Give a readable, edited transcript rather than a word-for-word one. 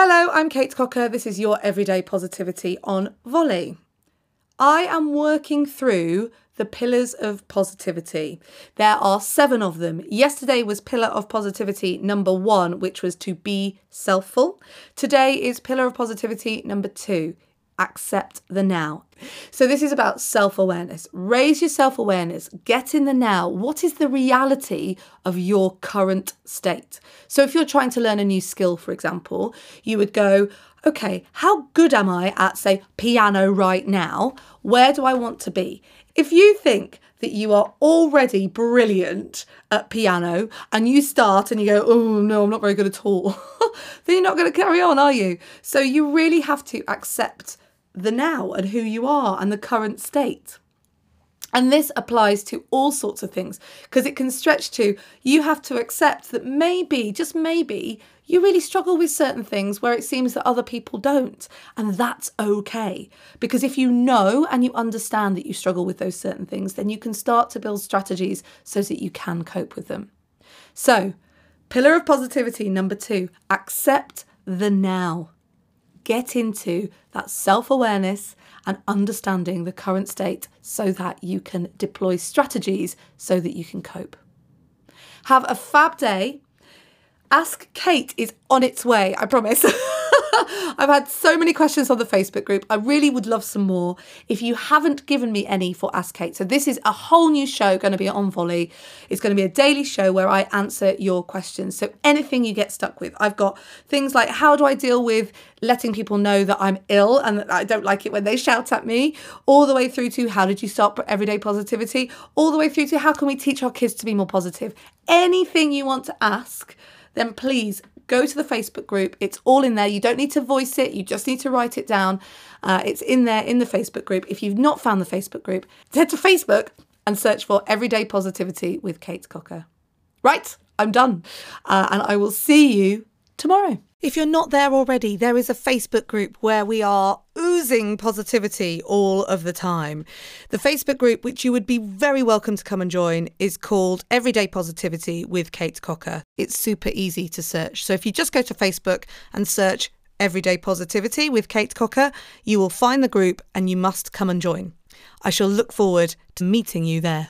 Hello, I'm Kate Cocker. This is your Everyday Positivity on Volley. I am working through the pillars of positivity. There are 7 of them. Yesterday was pillar of positivity number 1, which was to be selfful. Today is pillar of positivity number 2, accept the now. So this is about self-awareness. Raise your self-awareness. Get in the now. What is the reality of your current state? So if you're trying to learn a new skill, for example, you would go, okay, how good am I at, say, piano right now? Where do I want to be? If you think that you are already brilliant at piano and you start and you go, oh no, I'm not very good at all, then you're not going to carry on, are you? So you really have to accept the now and who you are and the current state. And this applies to all sorts of things because it can stretch to, you have to accept that maybe, just maybe, you really struggle with certain things where it seems that other people don't. And that's okay. Because if you know and you understand that you struggle with those certain things, then you can start to build strategies so that you can cope with them. So, pillar of positivity number 2, accept the now. Get into that self-awareness and understanding the current state so that you can deploy strategies so that you can cope. Have a fab day. Ask Kate is on its way, I promise. I've had so many questions on the Facebook group. I really would love some more. If you haven't given me any for Ask Kate, so this is a whole new show going to be on Volley. It's going to be a daily show where I answer your questions. So anything you get stuck with. I've got things like, how do I deal with letting people know that I'm ill and that I don't like it when they shout at me, all the way through to how did you start everyday positivity, all the way through to how can we teach our kids to be more positive. Anything you want to ask, then please go to the Facebook group. It's all in there. You don't need to voice it. You just need to write it down. It's in there in the Facebook group. If you've not found the Facebook group, head to Facebook and search for Everyday Positivity with Kate Cocker. Right, I'm done. And I will see you tomorrow. If you're not there already, there is a Facebook group where we are oozing positivity all of the time. The Facebook group, which you would be very welcome to come and join, is called Everyday Positivity with Kate Cocker. It's super easy to search. So if you just go to Facebook and search Everyday Positivity with Kate Cocker, you will find the group and you must come and join. I shall look forward to meeting you there.